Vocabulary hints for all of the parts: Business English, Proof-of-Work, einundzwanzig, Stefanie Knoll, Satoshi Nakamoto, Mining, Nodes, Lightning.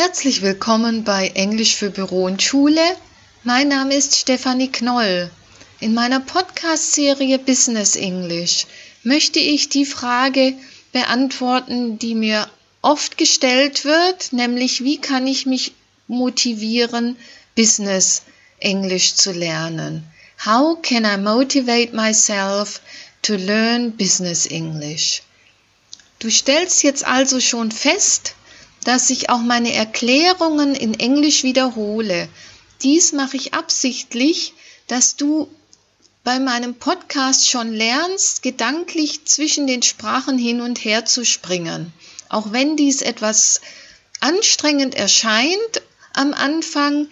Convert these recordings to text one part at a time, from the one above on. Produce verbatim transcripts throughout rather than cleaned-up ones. Herzlich willkommen bei Englisch für Büro und Schule. Mein Name ist Stefanie Knoll. In meiner Podcast-Serie Business English möchte ich die Frage beantworten, die mir oft gestellt wird, nämlich wie kann ich mich motivieren, Business Englisch zu lernen? How can I motivate myself to learn Business English? Du stellst jetzt also schon fest, dass ich auch meine Erklärungen in Englisch wiederhole. Dies mache ich absichtlich, dass du bei meinem Podcast schon lernst, gedanklich zwischen den Sprachen hin und her zu springen. Auch wenn dies etwas anstrengend erscheint am Anfang,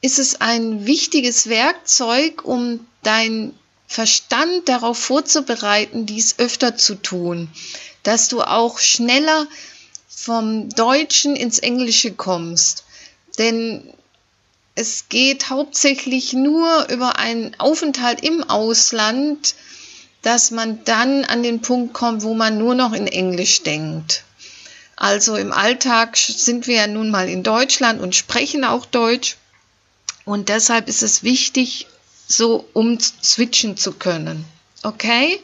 ist es ein wichtiges Werkzeug, um deinen Verstand darauf vorzubereiten, dies öfter zu tun, dass du auch schneller vom Deutschen ins Englische kommst. Denn es geht hauptsächlich nur über einen Aufenthalt im Ausland, dass man dann an den Punkt kommt, wo man nur noch in Englisch denkt. Also im Alltag sind wir ja nun mal in Deutschland und sprechen auch Deutsch. Und deshalb ist es wichtig, so umswitchen zu können. Okay?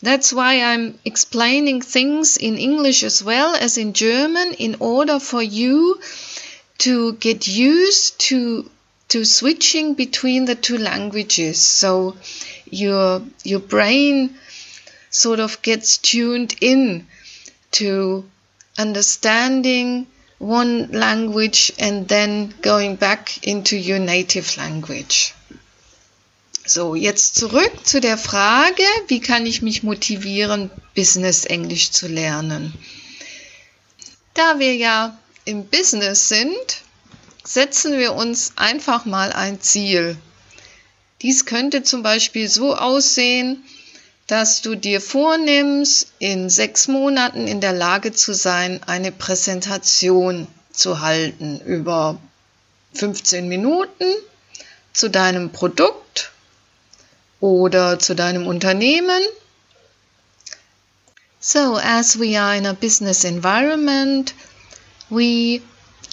That's why I'm explaining things in English as well as in German in order for you to get used to to switching between the two languages. So your your brain sort of gets tuned in to understanding one language and then going back into your native language. So, jetzt zurück zu der Frage, wie kann ich mich motivieren, Business Englisch zu lernen? Da wir ja im Business sind, setzen wir uns einfach mal ein Ziel. Dies könnte zum Beispiel so aussehen, dass du dir vornimmst, in sechs Monaten in der Lage zu sein, eine Präsentation zu halten über fünfzehn Minuten zu deinem Produkt oder zu deinem Unternehmen. So, as we are in a business environment, we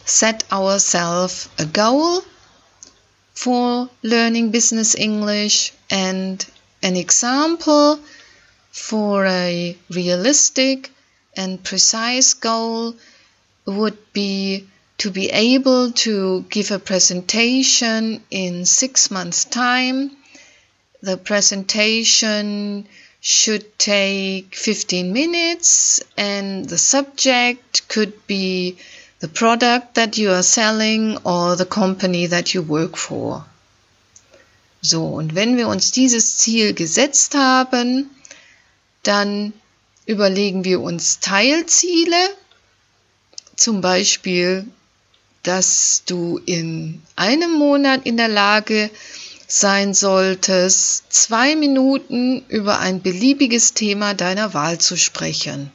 set ourselves a goal for learning business English and an example for a realistic and precise goal would be to be able to give a presentation in six months' time. The presentation should take fifteen minutes and the subject could be the product that you are selling or the company that you work for. So, und wenn wir uns dieses Ziel gesetzt haben, dann überlegen wir uns Teilziele, zum Beispiel, dass du in einem Monat in der Lage sein solltest, zwei Minuten über ein beliebiges Thema deiner Wahl zu sprechen.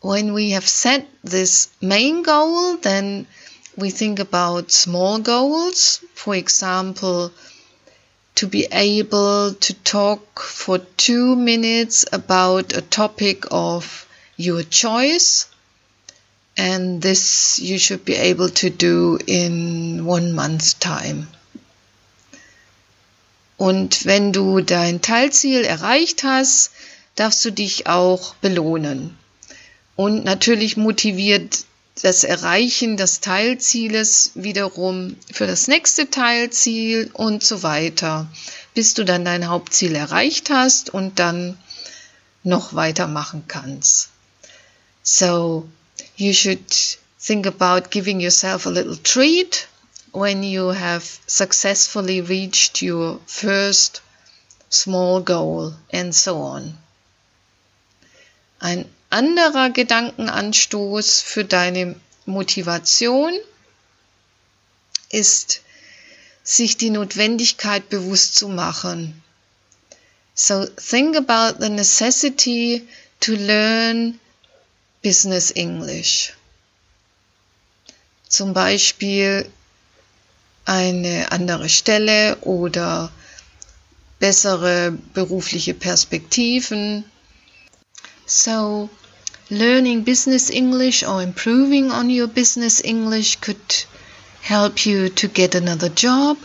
When we have set this main goal, then we think about small goals, for example, to be able to talk for two minutes about a topic of your choice, and this you should be able to do in one month's time. Und wenn du dein Teilziel erreicht hast, darfst du dich auch belohnen. Und natürlich motiviert das Erreichen des Teilzieles wiederum für das nächste Teilziel und so weiter, bis du dann dein Hauptziel erreicht hast und dann noch weitermachen kannst. So, you should think about giving yourself a little treat when you have successfully reached your first small goal and so on. Ein anderer Gedankenanstoß für deine Motivation ist, sich die Notwendigkeit bewusst zu machen. So think about the necessity to learn Business English. Zum Beispiel eine andere Stelle oder bessere berufliche Perspektiven. So, learning business English or improving on your business English could help you to get another job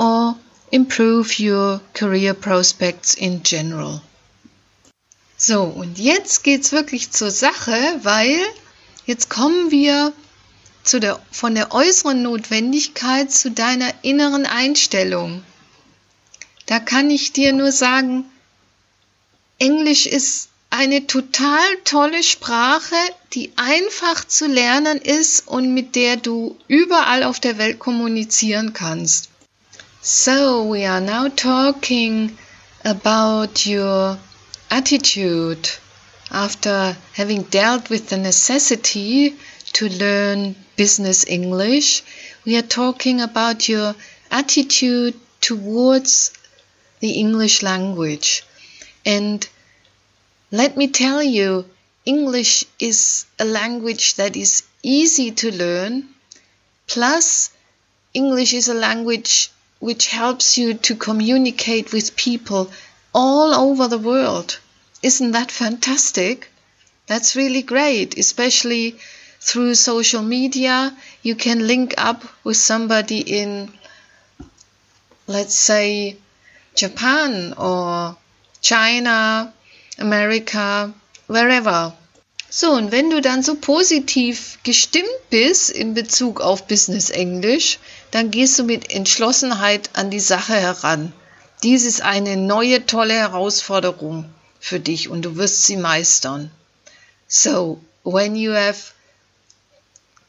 or improve your career prospects in general. So, und jetzt geht's wirklich zur Sache, weil jetzt kommen wir zu der, von der äußeren Notwendigkeit zu deiner inneren Einstellung. Da kann ich dir nur sagen, Englisch ist eine total tolle Sprache, die einfach zu lernen ist und mit der du überall auf der Welt kommunizieren kannst. So, we are now talking about your attitude after having dealt with the necessity to learn business English. We are talking about your attitude towards the English language. And let me tell you, English is a language that is easy to learn. Plus, English is a language which helps you to communicate with people all over the world. Isn't that fantastic? That's really great, especially through social media. You can link up with somebody in, let's say, Japan or China, America, wherever. So, und wenn du dann so positiv gestimmt bist in Bezug auf Business English, dann gehst du mit Entschlossenheit an die Sache heran. Dies ist eine neue, tolle Herausforderung für dich und du wirst sie meistern. So, when you have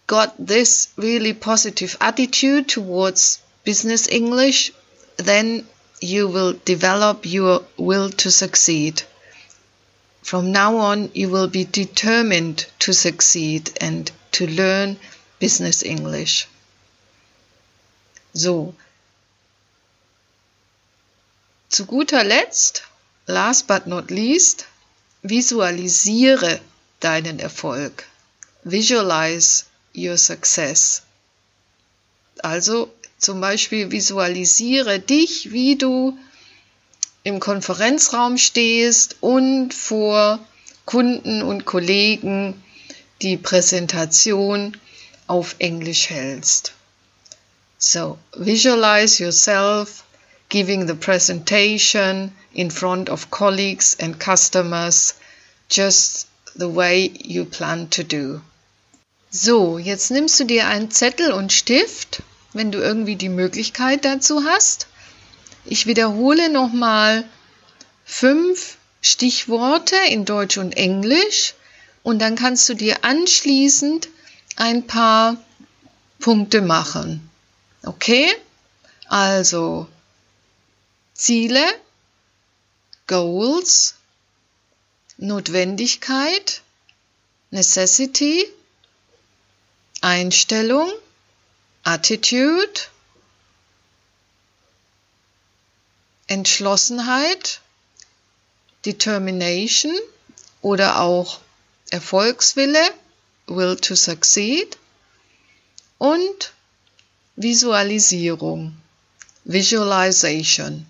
got this really positive attitude towards Business English, then you will develop your will to succeed. From now on, you will be determined to succeed and to learn business English. So, zu guter Letzt, last but not least, visualisiere deinen Erfolg. Visualize your success. Also zum Beispiel visualisiere dich, wie du im Konferenzraum stehst und vor Kunden und Kollegen die Präsentation auf Englisch hältst. So, visualize yourself giving the presentation in front of colleagues and customers just the way you plan to do. So, jetzt nimmst du dir einen Zettel und Stift, wenn du irgendwie die Möglichkeit dazu hast. Ich wiederhole nochmal fünf Stichworte in Deutsch und Englisch und dann kannst du dir anschließend ein paar Punkte machen. Okay? Also Ziele, Goals, Notwendigkeit, Necessity, Einstellung, Attitude, Entschlossenheit, Determination oder auch Erfolgswille, Will to Succeed und Visualisierung, Visualization.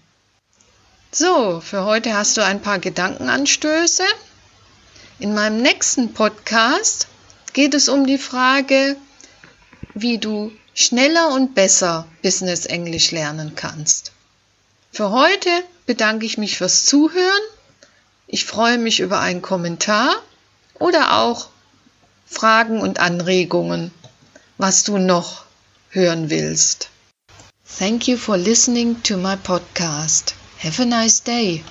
So, für heute hast du ein paar Gedankenanstöße. In meinem nächsten Podcast geht es um die Frage, wie du schneller und besser Business English lernen kannst. Für heute bedanke ich mich fürs Zuhören. Ich freue mich über einen Kommentar oder auch Fragen und Anregungen, was du noch hören willst. Thank you for listening to my podcast. Have a nice day.